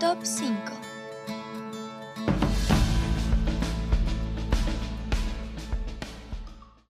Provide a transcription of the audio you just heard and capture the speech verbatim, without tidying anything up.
Top cinco.